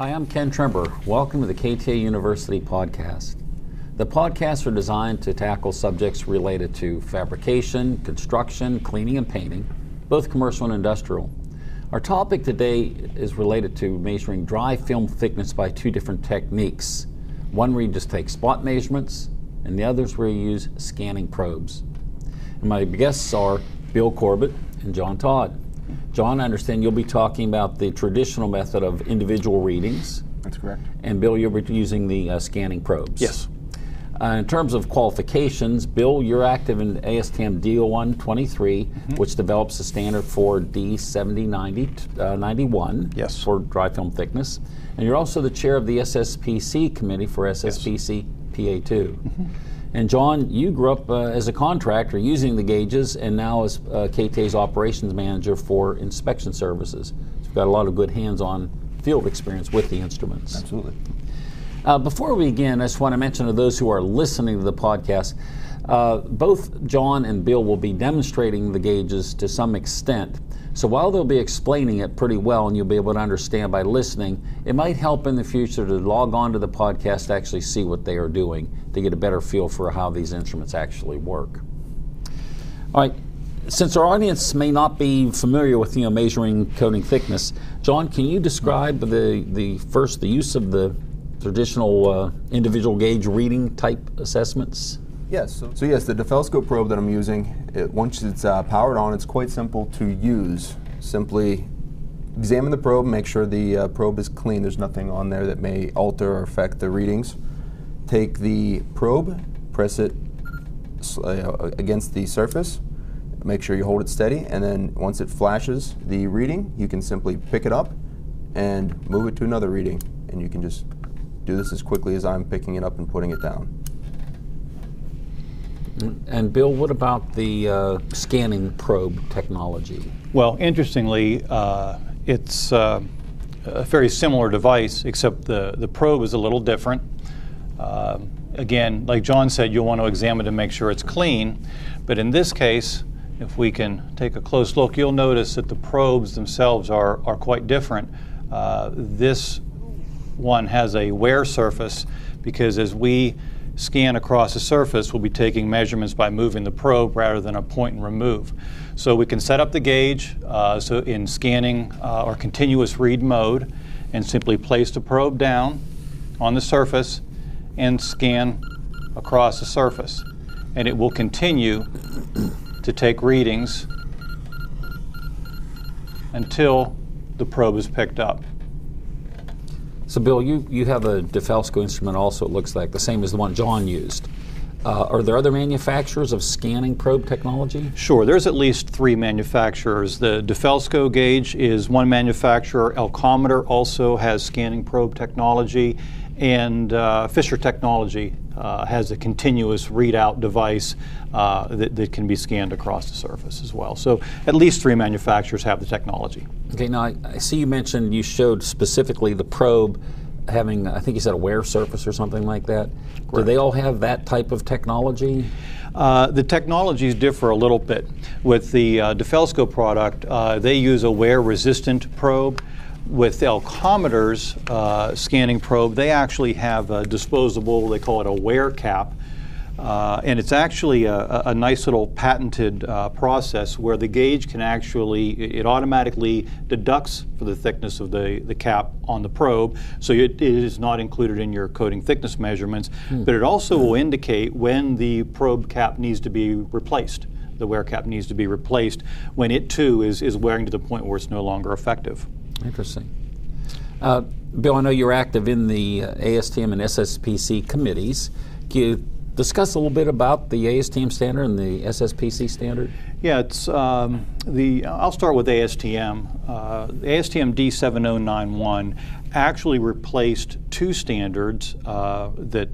Hi, I'm Ken Trember. Welcome to the KTA University podcast. The podcasts are designed to tackle subjects related to fabrication, construction, cleaning and painting, both commercial and industrial. Our topic today is related to measuring dry film thickness by two different techniques. One where you just take spot measurements, and the other is where you use scanning probes. And my guests are Bill Corbett and John Todd. John, I understand you'll be talking about the traditional method of individual readings. That's correct. And Bill, you'll be using the scanning probes. Yes. In terms of qualifications, Bill, you're active in ASTM D01.23, which develops the standard for D7091 yes. for dry film thickness. And you're also the chair of the SSPC committee for SSPC yes. PA2. And John, you grew up as a contractor using the gauges and now as KTA's operations manager for inspection services. So you've got a lot of good hands-on field experience with the instruments. Absolutely. Before we begin, I just want to mention to those who are listening to the podcast, both John and Bill will be demonstrating the gauges to some extent. So while they'll be explaining it pretty well and you'll be able to understand by listening, it might help in the future to log on to the podcast to actually see what they are doing to get a better feel for how these instruments actually work. All right, since our audience may not be familiar with measuring coating thickness, John, can you describe the use of the traditional individual gauge reading type assessments? Yes, so yes, the DeFelsko probe that I'm using, once it's powered on, it's quite simple to use. Simply examine the probe, make sure the probe is clean, there's nothing on there that may alter or affect the readings. Take the probe, press it against the surface, make sure you hold it steady, and then once it flashes the reading, you can simply pick it up and move it to another reading. And you can just do this as quickly as I'm picking it up and putting it down. And Bill, what about the scanning probe technology? Well, interestingly, it's a very similar device, except the probe is a little different. Again, like John said, you'll want to examine to make sure it's clean. But in this case, if we can take a close look, you'll notice that the probes themselves are quite different. This one has a wear surface because as we scan across the surface, we'll be taking measurements by moving the probe rather than a point and remove. So we can set up the gauge so in scanning or continuous read mode and simply place the probe down on the surface and scan across the surface. And it will continue to take readings until the probe is picked up. So Bill, you have a DeFelsko instrument also, it looks like, the same as the one John used. Are there other manufacturers of scanning probe technology? Sure, there's at least three manufacturers. The DeFelsko gauge is one manufacturer. Elcometer also has scanning probe technology. And Fischer Technology has a continuous readout device that can be scanned across the surface as well. So at least three manufacturers have the technology. Okay, now I see you mentioned you showed specifically the probe having, I think you said a wear surface or something like that. Correct. Do they all have that type of technology? The technologies differ a little bit. With the DeFelsko product, they use a wear-resistant probe. With Elcometer's scanning probe, they actually have a disposable, they call it a wear cap, and it's actually a nice little patented process where the gauge can actually, it automatically deducts for the thickness of the cap on the probe, so it is not included in your coating thickness measurements, but it also will indicate when the probe cap needs to be replaced. The wear cap needs to be replaced when it too is wearing to the point where it's no longer effective. Interesting. Bill, I know you're active in the ASTM and SSPC committees. Can you discuss a little bit about the ASTM standard and the SSPC standard? Yeah, it's I'll start with ASTM. ASTM D7091 actually replaced two standards that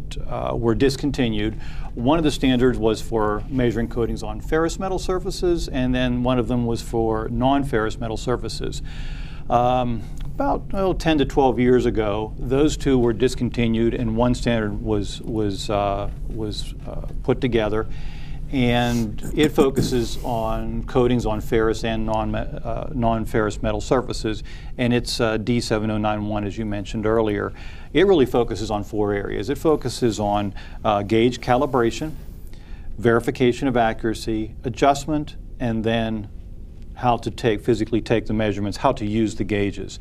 were discontinued. One of the standards was for measuring coatings on ferrous metal surfaces, and then one of them was for non-ferrous metal surfaces. About 10 to 12 years ago, those two were discontinued and one standard was put together. and it focuses on coatings on ferrous and non-ferrous metal surfaces, and it's D7091, as you mentioned earlier. It really focuses on four areas. It focuses on gauge calibration, verification of accuracy, adjustment, and then how to physically take the measurements, how to use the gauges.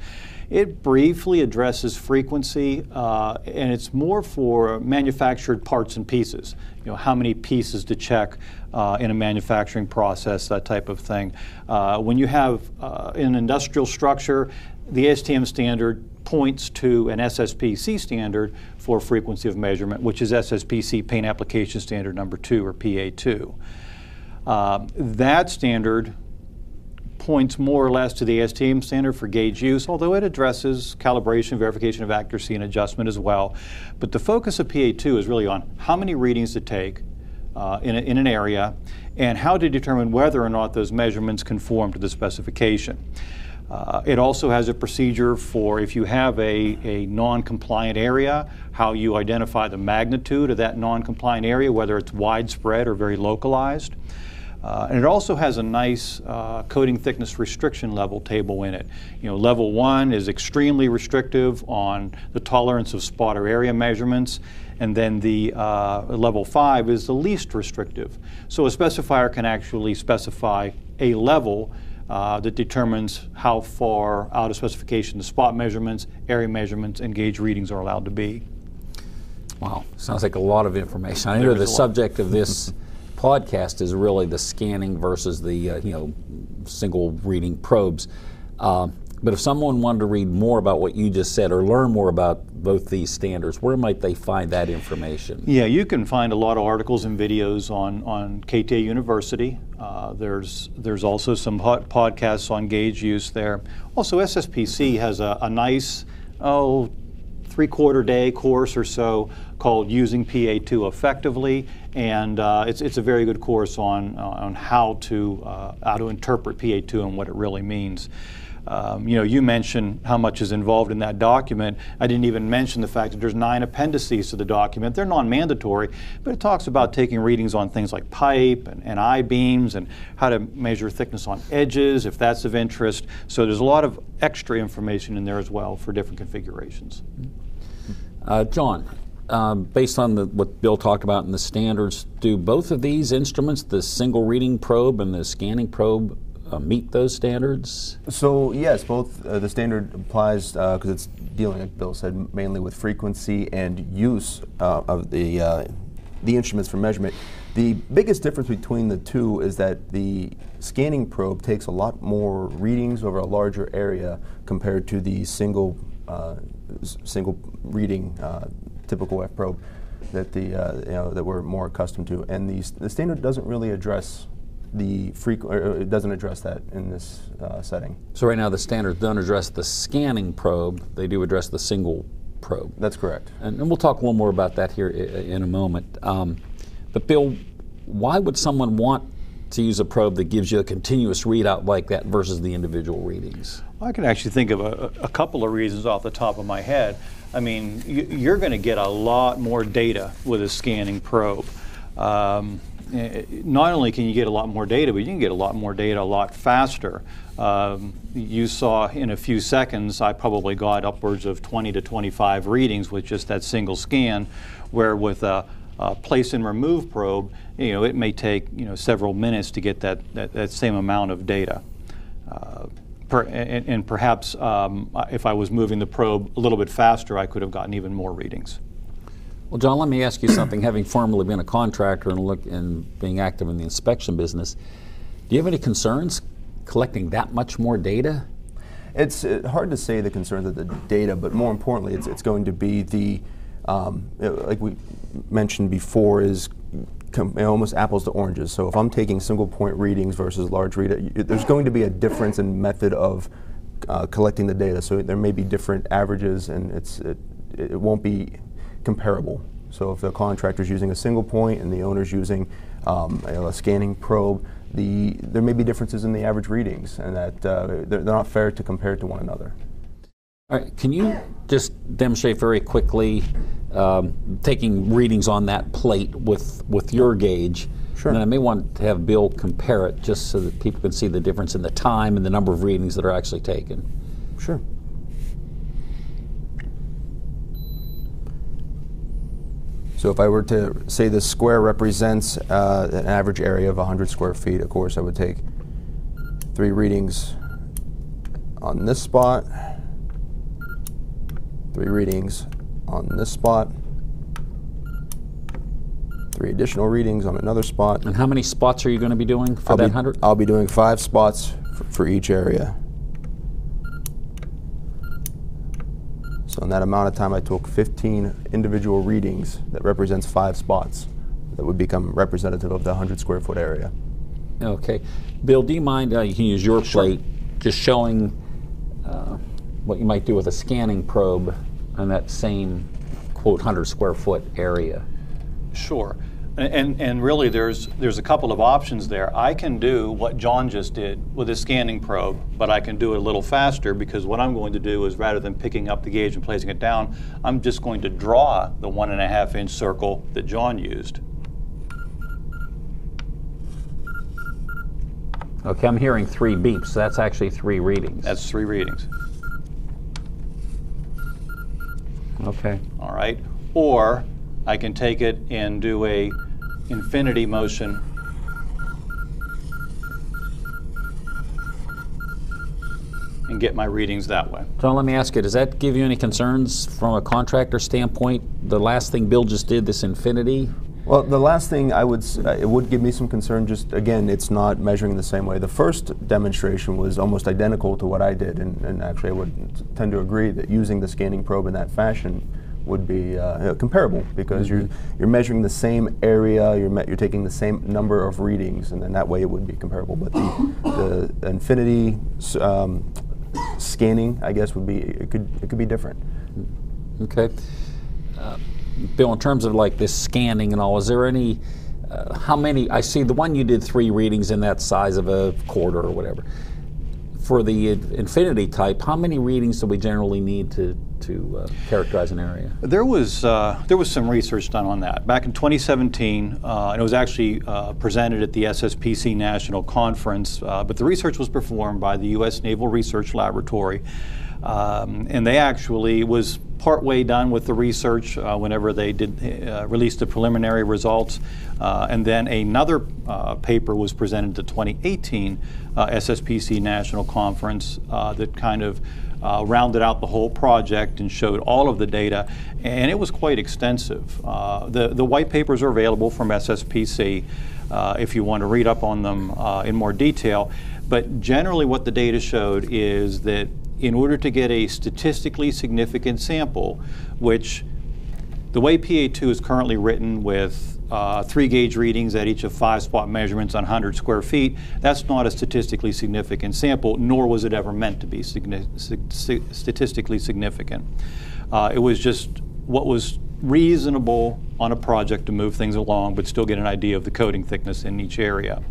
It briefly addresses frequency, and it's more for manufactured parts and pieces. You know, how many pieces to check in a manufacturing process, that type of thing. When you have an industrial structure, the ASTM standard points to an SSPC standard for frequency of measurement, which is SSPC Paint Application Standard Number 2, or PA2. That standard points more or less to the ASTM standard for gauge use, although it addresses calibration, verification of accuracy, and adjustment as well. But the focus of PA2 is really on how many readings to take in an area and how to determine whether or not those measurements conform to the specification. It also has a procedure for if you have a non-compliant area, how you identify the magnitude of that non-compliant area, whether it's widespread or very localized. And it also has a nice coating thickness restriction level table in it. You know, level 1 is extremely restrictive on the tolerance of spot or area measurements, and then the level 5 is the least restrictive. So a specifier can actually specify a level that determines how far out of specification the spot measurements, area measurements, and gauge readings are allowed to be. Wow, sounds like a lot of information. I hear the subject of this podcast is really the scanning versus the single reading probes, but if someone wanted to read more about what you just said or learn more about both these standards, where might they find that information? Yeah, you can find a lot of articles and videos on KTA University. There's also some podcasts on gauge use there. Also, SSPC has a nice 3/4 day course or so called Using PA2 Effectively, and it's a very good course on how to interpret PA2 and what it really means. You know, you mentioned how much is involved in that document. I didn't even mention the fact that there's 9 appendices to the document. They're non-mandatory, but it talks about taking readings on things like pipe and I-beams and how to measure thickness on edges, if that's of interest. So there's a lot of extra information in there as well for different configurations. John, based on what Bill talked about in the standards, do both of these instruments, the single reading probe and the scanning probe, meet those standards? So yes, both the standard applies because it's dealing, like Bill said, mainly with frequency and use of the instruments for measurement. The biggest difference between the two is that the scanning probe takes a lot more readings over a larger area compared to the single reading typical F probe that that we're more accustomed to, and the standard doesn't really address it doesn't address that in this setting. So right now the standards don't address the scanning probe, they do address the single probe. That's correct. And we'll talk a little more about that here in a moment. But Bill, why would someone want to use a probe that gives you a continuous readout like that versus the individual readings? Well, I can actually think of a couple of reasons off the top of my head. I mean, you're going to get a lot more data with a scanning probe. Not only can you get a lot more data, but you can get a lot more data a lot faster. You saw in a few seconds, I probably got upwards of 20 to 25 readings with just that single scan, where with a place and remove probe, you know, it may take, you know, several minutes to get that same amount of data. And perhaps if I was moving the probe a little bit faster, I could have gotten even more readings. Well, John, let me ask you something. Having formerly been a contractor and being active in the inspection business, do you have any concerns collecting that much more data? It's hard to say the concerns of the data, but more importantly, it's going to be the, like we mentioned before, is almost apples to oranges. So if I'm taking single point readings versus large readings, there's going to be a difference in method of collecting the data. So there may be different averages, and it won't be comparable. So if the contractor's using a single point and the owner's using a scanning probe, there may be differences in the average readings, and that they're not fair to compare to one another. All right, can you just demonstrate very quickly taking readings on that plate with your gauge Sure. And then I may want to have Bill compare it just so that people can see the difference in the time and the number of readings that are actually taken. Sure. So if I were to say this square represents an average area of 100 square feet, of course I would take 3 readings on this spot, 3 readings on this spot, 3 additional readings on another spot. And how many spots are you going to be doing for that 100? I'll be doing 5 spots for each area. So in that amount of time, I took 15 individual readings that represents 5 spots that would become representative of the 100 square foot area. Okay. Bill, do you mind, you can use your plate, just showing what you might do with a scanning probe on that same, quote, 100 square foot area? Sure. And really, there's a couple of options there. I can do what John just did with a scanning probe, but I can do it a little faster, because what I'm going to do is, rather than picking up the gauge and placing it down, I'm just going to draw the 1.5-inch circle that John used. Okay, I'm hearing 3 beeps. So that's actually 3 readings. That's 3 readings. Okay. All right. Or I can take it and do a infinity motion. And get my readings that way. So let me ask you, does that give you any concerns from a contractor standpoint? The last thing Bill just did, this infinity? Well, the last thing I would say, it would give me some concern, just again, it's not measuring the same way. The first demonstration was almost identical to what I did, and actually I would tend to agree that using the scanning probe in that fashion would be comparable, because you're measuring the same area, you're taking the same number of readings, and then that way it would be comparable. But the infinity scanning, I guess, would be it could be different. Okay, Bill, in terms of like this scanning and all, is there any how many? I see the one you did 3 readings in that size of a quarter or whatever. For the infinity type, how many readings do we generally need to characterize an area? There was some research done on that back in 2017, and it was actually presented at the SSPC National Conference, but the research was performed by the U.S. Naval Research Laboratory, and they actually was partway done with the research whenever they did release the preliminary results, and then another paper was presented at the 2018 SSPC National Conference that kind of rounded out the whole project and showed all of the data, and it was quite extensive. The white papers are available from SSPC if you want to read up on them in more detail, but generally what the data showed is that in order to get a statistically significant sample, which the way PA2 is currently written with 3 gauge readings at each of 5 spot measurements on 100 square feet, that's not a statistically significant sample, nor was it ever meant to be statistically significant. It was just what was reasonable on a project to move things along, but still get an idea of the coating thickness in each area.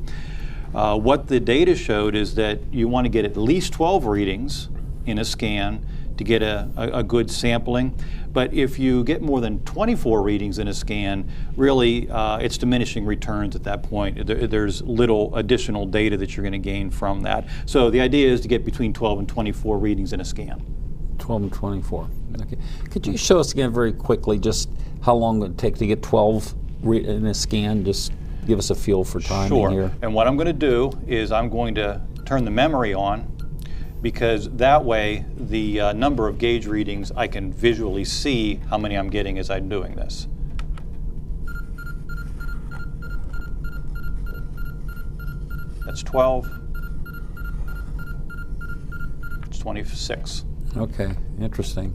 What the data showed is that you want to get at least 12 readings in a scan to get a good sampling. But if you get more than 24 readings in a scan, really it's diminishing returns at that point. There's little additional data that you're going to gain from that. So the idea is to get between 12 and 24 readings in a scan. 12 and 24. Okay. Could you show us again very quickly just how long it would take to get 12 in a scan? Just give us a feel for time here. Sure. And what I'm going to do is I'm going to turn the memory on, because that way the number of gauge readings, I can visually see how many I'm getting as I'm doing this. That's 12. It's 26. Okay, interesting.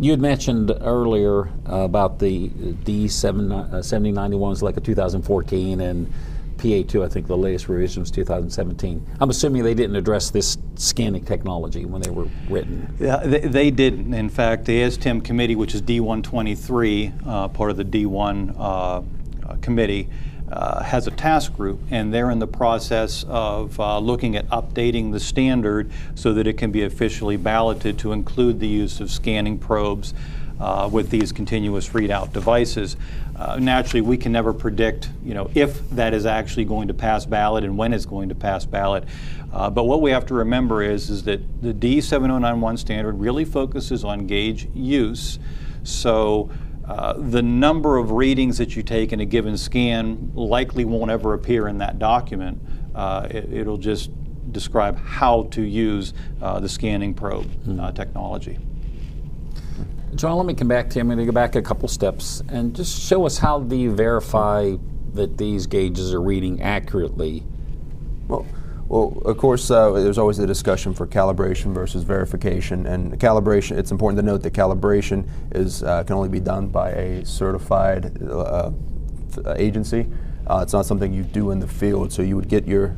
You had mentioned earlier about the D7091 was like a 2014, and PA2, I think the latest revision was 2017. I'm assuming they didn't address this scanning technology when they were written. Yeah, they didn't. In fact, the ASTM committee, which is D123, part of the D1 committee, has a task group, and they're in the process of looking at updating the standard so that it can be officially balloted to include the use of scanning probes with these continuous readout devices. naturally, we can never predict, if that is actually going to pass ballot and when it's going to pass ballot. But what we have to remember is that the D7091 standard really focuses on gauge use. So the number of readings that you take in a given scan likely won't ever appear in that document. It'll just describe how to use the scanning probe technology. John, let me come back to you. I'm going to go back a couple steps and just show us how do you verify that these gauges are reading accurately. Well, of course, there's always a discussion for calibration versus verification. And calibration, it's important to note that calibration is can only be done by a certified agency. It's not something you do in the field, so you would get your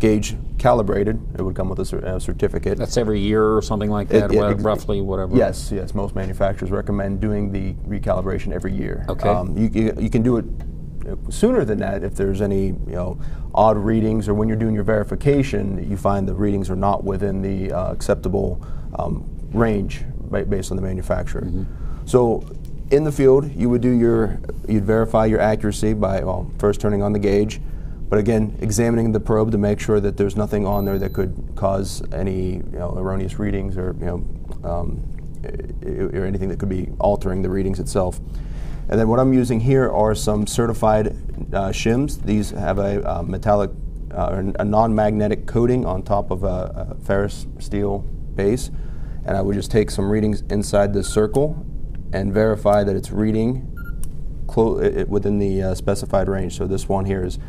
gauge calibrated. It would come with a certificate. That's every year or something like that, roughly, whatever? Yes, yes. Most manufacturers recommend doing the recalibration every year. Okay. You can do it sooner than that if there's any odd readings, or when you're doing your verification, you find the readings are not within the acceptable range based on the manufacturer. Mm-hmm. So in the field, you would do you'd verify your accuracy by first turning on the gauge, but again, examining the probe to make sure that there's nothing on there that could cause any erroneous readings, or or anything that could be altering the readings itself. And then what I'm using here are some certified shims. These have a metallic, a non-magnetic coating on top of a ferrous steel base. And I would just take some readings inside this circle and verify that it's reading within the specified range. So this one here is,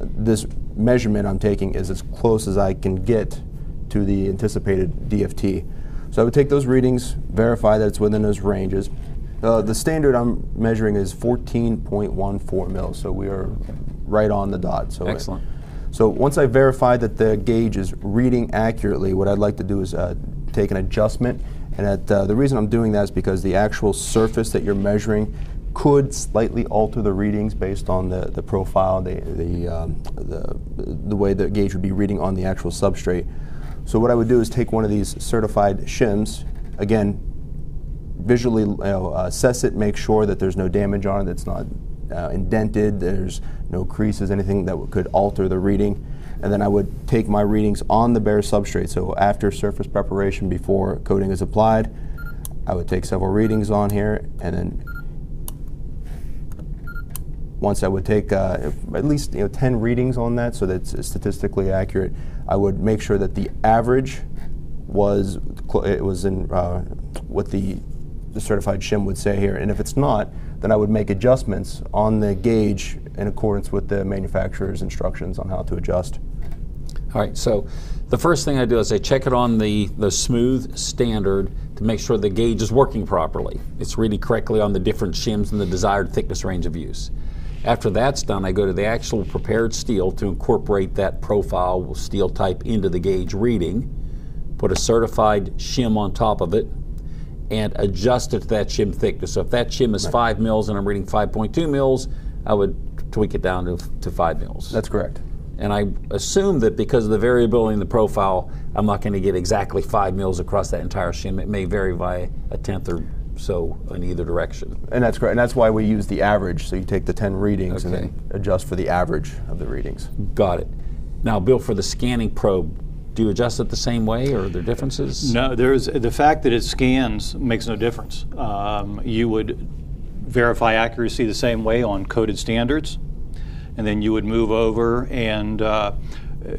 this measurement I'm taking is as close as I can get to the anticipated DFT. So I would take those readings, verify that it's within those ranges. The standard I'm measuring is 14.14 mils, so we are right on the dot. So excellent. So once I verify that the gauge is reading accurately, what I'd like to do is take an adjustment. And the reason I'm doing that is because the actual surface that you're measuring could slightly alter the readings based on the profile, the way the gauge would be reading on the actual substrate. So what I would do is take one of these certified shims, again, visually assess it, make sure that there's no damage on it, that's not indented, there's no creases, anything that could alter the reading. And then I would take my readings on the bare substrate. So after surface preparation, before coating is applied, I would take several readings on here, and then once I would take at least 10 readings on that so that it's statistically accurate, I would make sure that the average was in what the certified shim would say here, and if it's not, then I would make adjustments on the gauge in accordance with the manufacturer's instructions on how to adjust. All right, so the first thing I do is I check it on the smooth standard to make sure the gauge is working properly. It's reading correctly on the different shims in the desired thickness range of use. After that's done, I go to the actual prepared steel to incorporate that profile steel type into the gauge reading, put a certified shim on top of it, and adjust it to that shim thickness. So if that shim is 5 mils and I'm reading 5.2 mils, I would tweak it down to 5 mils. That's correct. And I assume that because of the variability in the profile, I'm not going to get exactly 5 mils across that entire shim. It may vary by a tenth or so in either direction. And that's correct. And that's why we use the average. So you take the 10 readings and then adjust for the average of the readings. Got it. Now, Bill, for the scanning probe, do you adjust it the same way, or are there differences? No, there's the fact that it scans makes no difference. You would verify accuracy the same way on coded standards, and then you would move over, and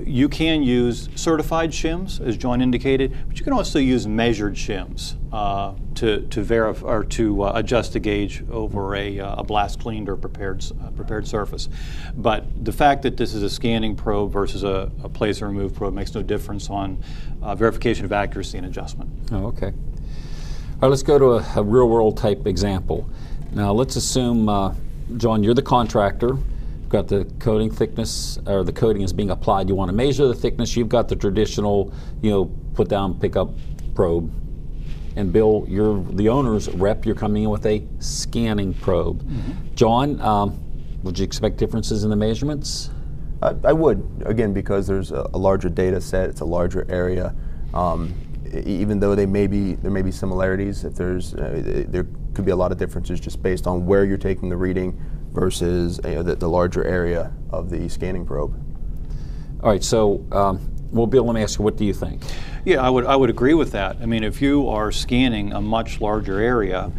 you can use certified shims, as John indicated, but you can also use measured shims to verify or to adjust the gauge over a blast cleaned or prepared surface. But the fact that this is a scanning probe versus a place or remove probe makes no difference on verification of accuracy and adjustment. Oh, okay. All right, let's go to a real world type example. Now let's assume, John, you're the contractor. You've got the coating thickness, or the coating is being applied. You want to measure the thickness. You've got the traditional, put down, pick up probe. And Bill, you're the owner's rep. You're coming in with a scanning probe. Mm-hmm. John, would you expect differences in the measurements? I would, again, because there's a larger data set. It's a larger area. even though there may be similarities, if there could be a lot of differences just based on where you're taking the reading versus the larger area of the scanning probe. All right, so well, Bill, let me ask you, what do you think? Yeah, I would agree with that. I mean, if you are scanning a much larger area,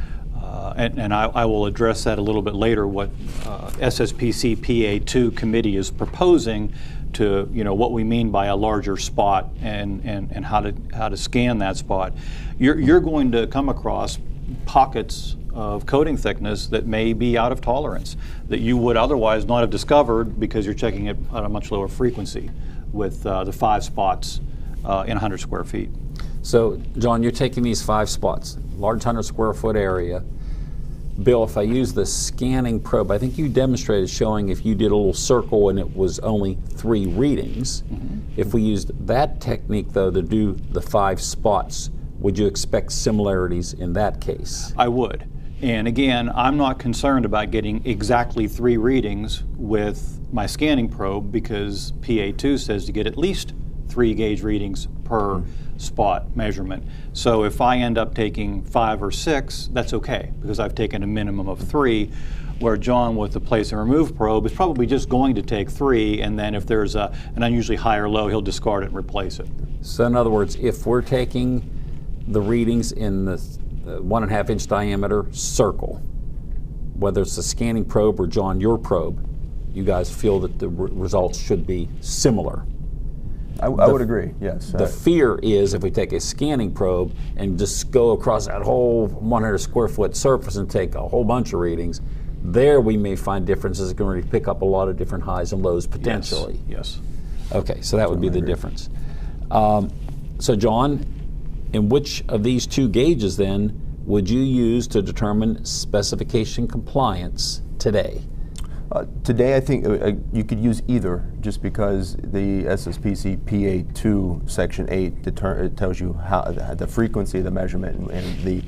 and I will address that a little bit later, what SSPC PA2 committee is proposing to, you know, what we mean by a larger spot and how to scan that spot. You're going to come across pockets of coating thickness that may be out of tolerance that you would otherwise not have discovered because you're checking it at a much lower frequency with the 5 spots in 100 square feet. So, John, you're taking these 5 spots, large 100 square foot area. Bill, if I use the scanning probe, I think you demonstrated showing if you did a little circle and it was only 3 readings. Mm-hmm. If we used that technique, though, to do the 5 spots, would you expect similarities in that case? I would. And again, I'm not concerned about getting exactly 3 readings with my scanning probe because PA2 says to get at least 3 gauge readings per spot measurement. So if I end up taking 5 or 6, that's okay because I've taken a minimum of 3, where John with the place and remove probe is probably just going to take 3, and then if there's an unusually high or low, he'll discard it and replace it. So in other words, if we're taking the readings in the 1.5-inch diameter circle, whether it's the scanning probe or John, your probe, you guys feel that the results should be similar. I would agree, yes. The fear is if we take a scanning probe and just go across that whole 100 square foot surface and take a whole bunch of readings, there we may find differences that can really pick up a lot of different highs and lows potentially. Yes. Okay, so that would be the difference. So John, in which of these 2 gauges then would you use to determine specification compliance today? Today, I think you could use either, just because the SSPC PA2 Section 8 tells you how the frequency of the measurement and the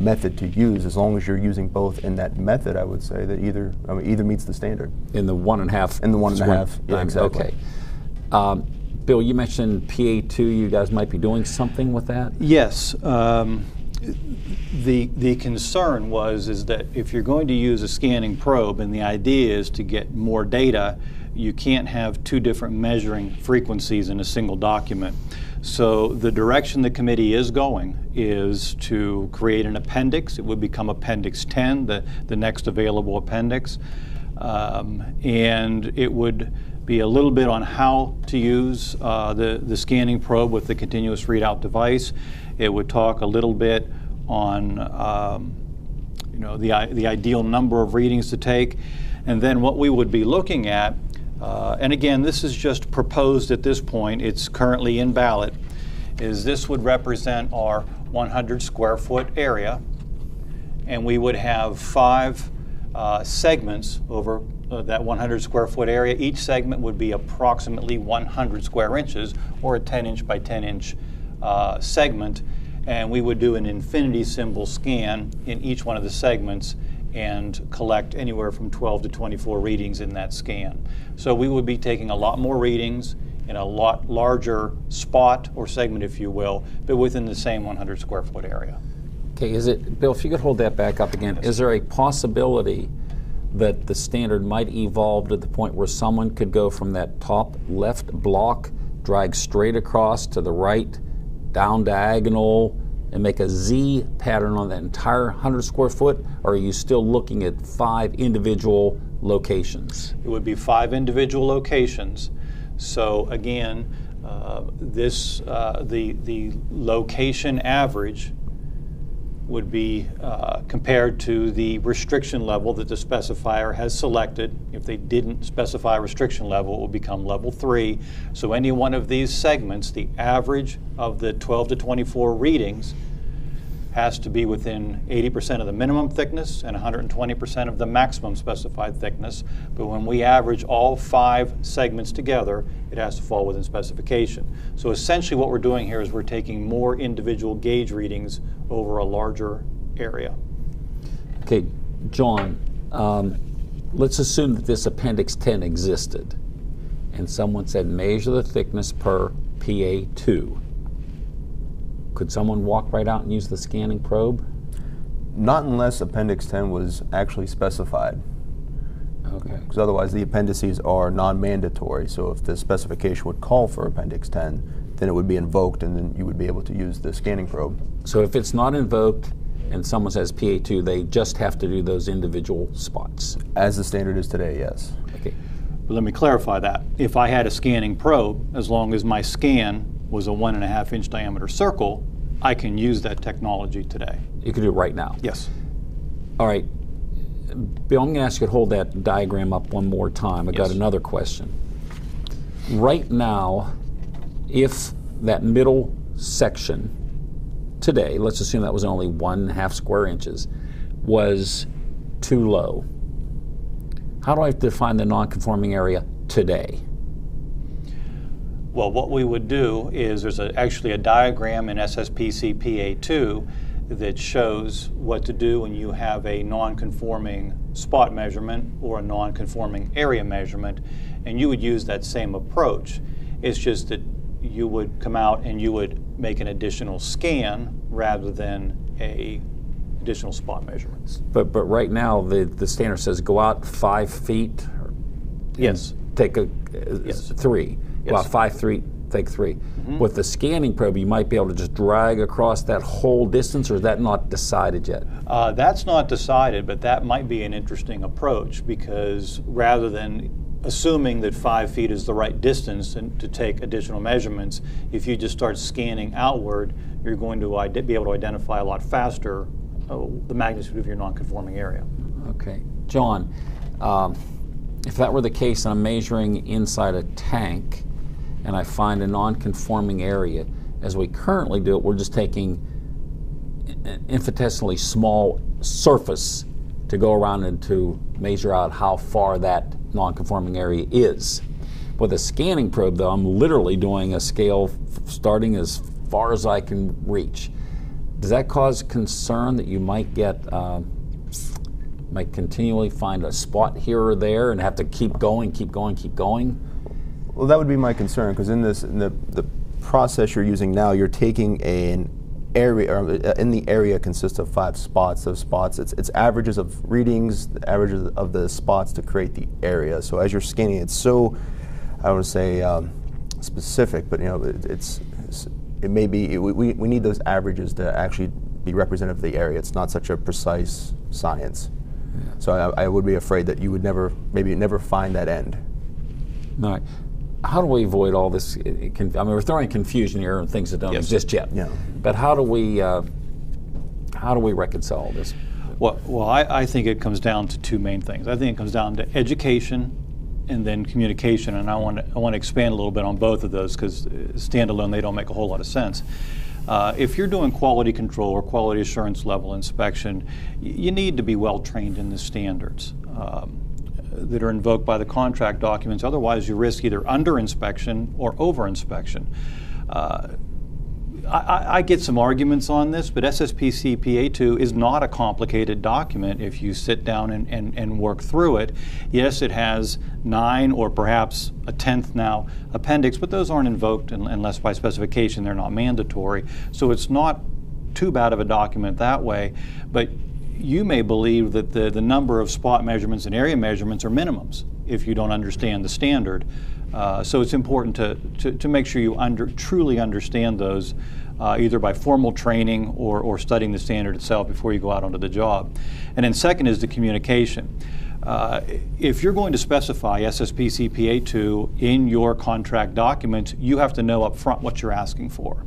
method to use. As long as you're using both in that method, I would say that either meets the standard. In the 1.5. In the 1.5. Yeah, exactly. Okay. Bill, you mentioned PA2. You guys might be doing something with that. Yes. The concern is that if you're going to use a scanning probe and the idea is to get more data, you can't have 2 different measuring frequencies in a single document. So the direction the committee is going is to create an appendix. It would become Appendix 10, the next available appendix, and it would be a little bit on how to use the scanning probe with the continuous readout device. It would talk a little bit on the ideal number of readings to take. And then what we would be looking at, and again, this is just proposed at this point, it's currently in ballot, is this would represent our 100 square foot area. And we would have 5 segments over that 100 square foot area. Each segment would be approximately 100 square inches or a 10 inch by 10 inch segment, and we would do an infinity symbol scan in each one of the segments and collect anywhere from 12 to 24 readings in that scan. So we would be taking a lot more readings in a lot larger spot or segment, if you will, but within the same 100 square foot area. Okay, is it, Bill, if you could hold that back up again, yes. Is there a possibility that the standard might evolve to the point where someone could go from that top left block, drag straight across to the right, down diagonal, and make a Z pattern on that entire 100 square foot? Or are you still looking at 5 individual locations? It would be 5 individual locations. So again, the location average would be compared to the restriction level that the specifier has selected. If they didn't specify a restriction level, it will become level 3. So any one of these segments, the average of the 12 to 24 readings has to be within 80% of the minimum thickness and 120% of the maximum specified thickness. But when we average all 5 segments together, it has to fall within specification. So essentially what we're doing here is we're taking more individual gauge readings over a larger area. Okay, John, let's assume that this Appendix 10 existed and someone said measure the thickness per PA2. Could someone walk right out and use the scanning probe? Not unless Appendix 10 was actually specified. Okay. Because otherwise the appendices are non-mandatory, so if the specification would call for Appendix 10, then it would be invoked and then you would be able to use the scanning probe. So if it's not invoked and someone says PA2, they just have to do those individual spots? As the standard is today, yes. Okay. But let me clarify that. If I had a scanning probe, as long as my scan was a 1.5-inch diameter circle, I can use that technology today. You can do it right now? Yes. All right. Bill, I'm going to ask you to hold that diagram up one more time. I've got another question. Right now, if that middle section today, let's assume that was only 1.5 square inches, was too low, how do I define the non-conforming area today? Well, what we would do is there's actually a diagram in SSPC PA2 that shows what to do when you have a non-conforming spot measurement or a non-conforming area measurement, and you would use that same approach. It's just that you would come out and you would make an additional scan rather than a additional spot measurements. But right now the standard says go out 5 feet. Yes. Take a three. Yes. Go out 5 feet. Take three. Mm-hmm. With the scanning probe, you might be able to just drag across that whole distance, or is that not decided yet? That's not decided, but that might be an interesting approach, because rather than assuming that 5 feet is the right distance and to take additional measurements, if you just start scanning outward, you're going to be able to identify a lot faster the magnitude of your non-conforming area. Okay. John, if that were the case, I'm measuring inside a tank and I find a non-conforming area, as we currently do it, we're just taking an infinitesimally small surface to go around and to measure out how far that non-conforming area is. With a scanning probe, though, I'm literally doing a scale starting as far as I can reach. Does that cause concern that you might get, might continually find a spot here or there and have to keep going, keep going, keep going? Well, that would be my concern, because in the process you're using now, you're taking an area, or in the area consists of 5 spots. Those spots, it's averages of readings, the averages of the spots to create the area. So as you're scanning, it's so, I don't want to say specific, but you know, it may be, we need those averages to actually be representative of the area. It's not such a precise science. Yeah. So I would be afraid that you would never, maybe never find that end. All right. How do we avoid all this? I mean, we're throwing confusion here and things that don't exist yet. Yeah. But how do we reconcile all this? Well, I think it comes down to 2 main things. I think it comes down to education and then communication, and I want to expand a little bit on both of those, because standalone they don't make a whole lot of sense. If you're doing quality control or quality assurance level inspection, you need to be well trained in the standards that are invoked by the contract documents. Otherwise, you risk either under inspection or over inspection. I get some arguments on this, but SSPC PA2 is not a complicated document if you sit down and work through it. Yes, it has 9 or perhaps a 10th now appendix, but those aren't invoked unless by specification. They're not mandatory. So it's not too bad of a document that way, but you may believe that the number of spot measurements and area measurements are minimums if you don't understand the standard. So it's important to make sure you truly understand those, either by formal training or studying the standard itself before you go out onto the job. And then second is the communication. If you're going to specify SSPC PA2 in your contract documents, you have to know up front what you're asking for.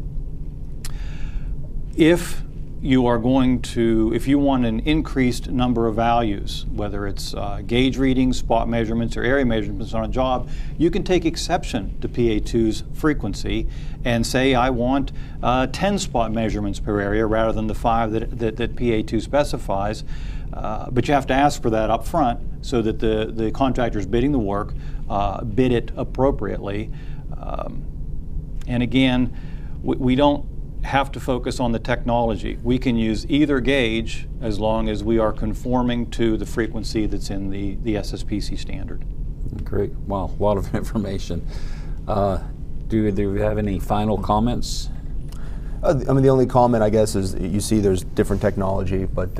If you want an increased number of values, whether it's gauge readings, spot measurements, or area measurements on a job, you can take exception to PA2's frequency and say, I want 10 spot measurements per area rather than the 5 that PA2 specifies. But you have to ask for that up front so that the contractors bidding the work bid it appropriately. And again, we don't have to focus on the technology. We can use either gauge as long as we are conforming to the frequency that's in the SSPC standard. Great. Wow, a lot of information. Do we have any final comments? I mean, the only comment, I guess, is you see there's different technology, but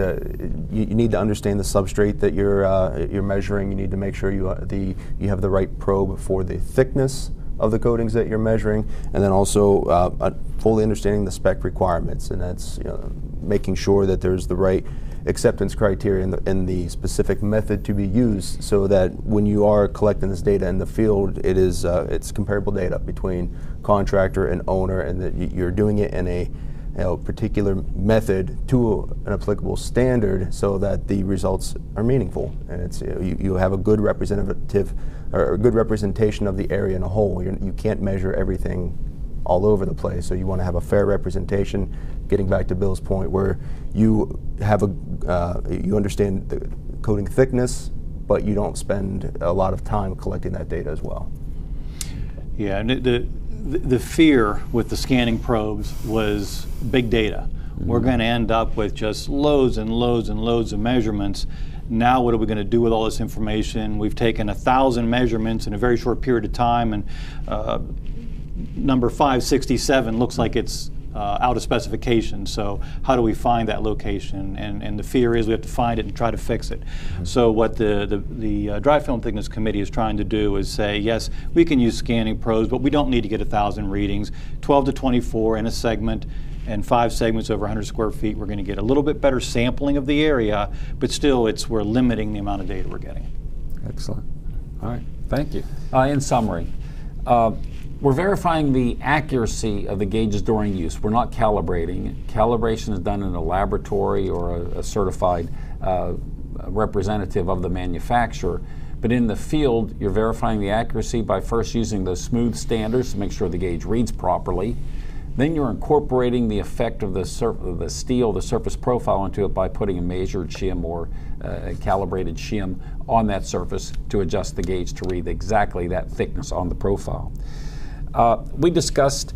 you need to understand the substrate that you're measuring. You need to make sure you have the right probe for the thickness of the coatings that you're measuring, and then also fully understanding the spec requirements, and that's, you know, making sure that there's the right acceptance criteria in the specific method to be used, so that when you are collecting this data in the field, it is it's comparable data between contractor and owner, and that you're doing it in a, you know, particular method to an applicable standard, so that the results are meaningful and it's, you know, you have a good representative or a good representation of the area in a whole. You can't measure everything all over the place, so you want to have a fair representation. Getting back to Bill's point, where you have a you understand the coating thickness, but you don't spend a lot of time collecting that data as well. Yeah, and the fear with the scanning probes was big data. Mm-hmm. We're going to end up with just loads and loads and loads of measurements. Now what are we going to do with all this information? We've taken 1,000 measurements in a very short period of time, and number 567 looks like it's out of specification. So how do we find that location? And the fear is we have to find it and try to fix it. Mm-hmm. So what the dry film thickness committee is trying to do is say, yes, we can use scanning probes, but we don't need to get 1,000 readings. 12 to 24 in a segment, and 5 segments over 100 square feet, we're going to get a little bit better sampling of the area, but still we're limiting the amount of data we're getting. Excellent. All right. Thank you. In summary, we're verifying the accuracy of the gauges during use. We're not calibrating it. Calibration is done in a laboratory or a certified representative of the manufacturer. But in the field, you're verifying the accuracy by first using those smooth standards to make sure the gauge reads properly. Then you're incorporating the effect of the steel, the surface profile, into it by putting a measured shim or a calibrated shim on that surface to adjust the gauge to read exactly that thickness on the profile. We discussed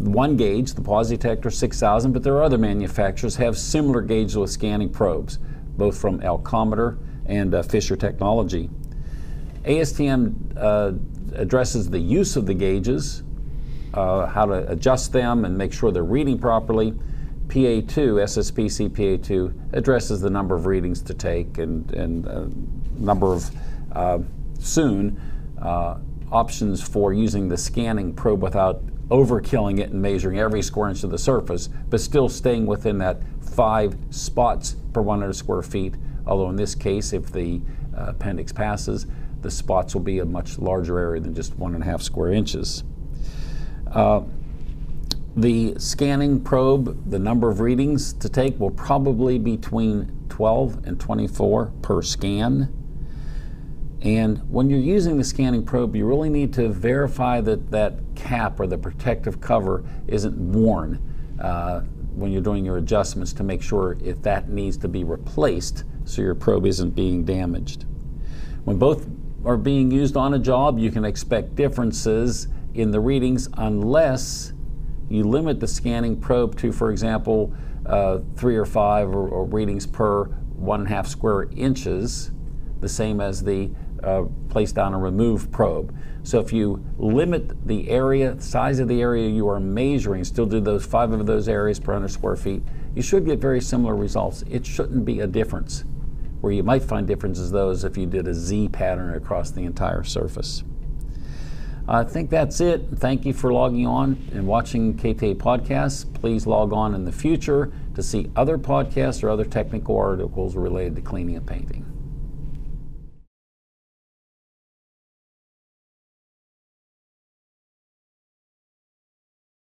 one gauge, the PosiTector 6000, but there are other manufacturers have similar gauges with scanning probes, both from Elcometer and Fischer Technology. ASTM addresses the use of the gauges, how to adjust them and make sure they're reading properly. PA2, SSPC PA2, addresses the number of readings to take and number of options for using the scanning probe without overkilling it and measuring every square inch of the surface, but still staying within that 5 spots per 100 square feet, although in this case, if the appendix passes, the spots will be a much larger area than just 1.5 square inches. The scanning probe, the number of readings to take will probably be between 12 and 24 per scan. And when you're using the scanning probe, you really need to verify that that cap or the protective cover isn't worn when you're doing your adjustments, to make sure if that needs to be replaced so your probe isn't being damaged. When both are being used on a job, you can expect differences in the readings unless you limit the scanning probe to, for example, 3 or 5 or readings per 1.5 square inches, the same as the place down and remove probe. So if you limit the area, size of the area you are measuring, still do those 5 of those areas per 100 square feet, you should get very similar results. It shouldn't be a difference. Where you might find differences, those if you did a Z pattern across the entire surface. I think that's it. Thank you for logging on and watching KTA podcasts. Please log on in the future to see other podcasts or other technical articles related to cleaning and painting.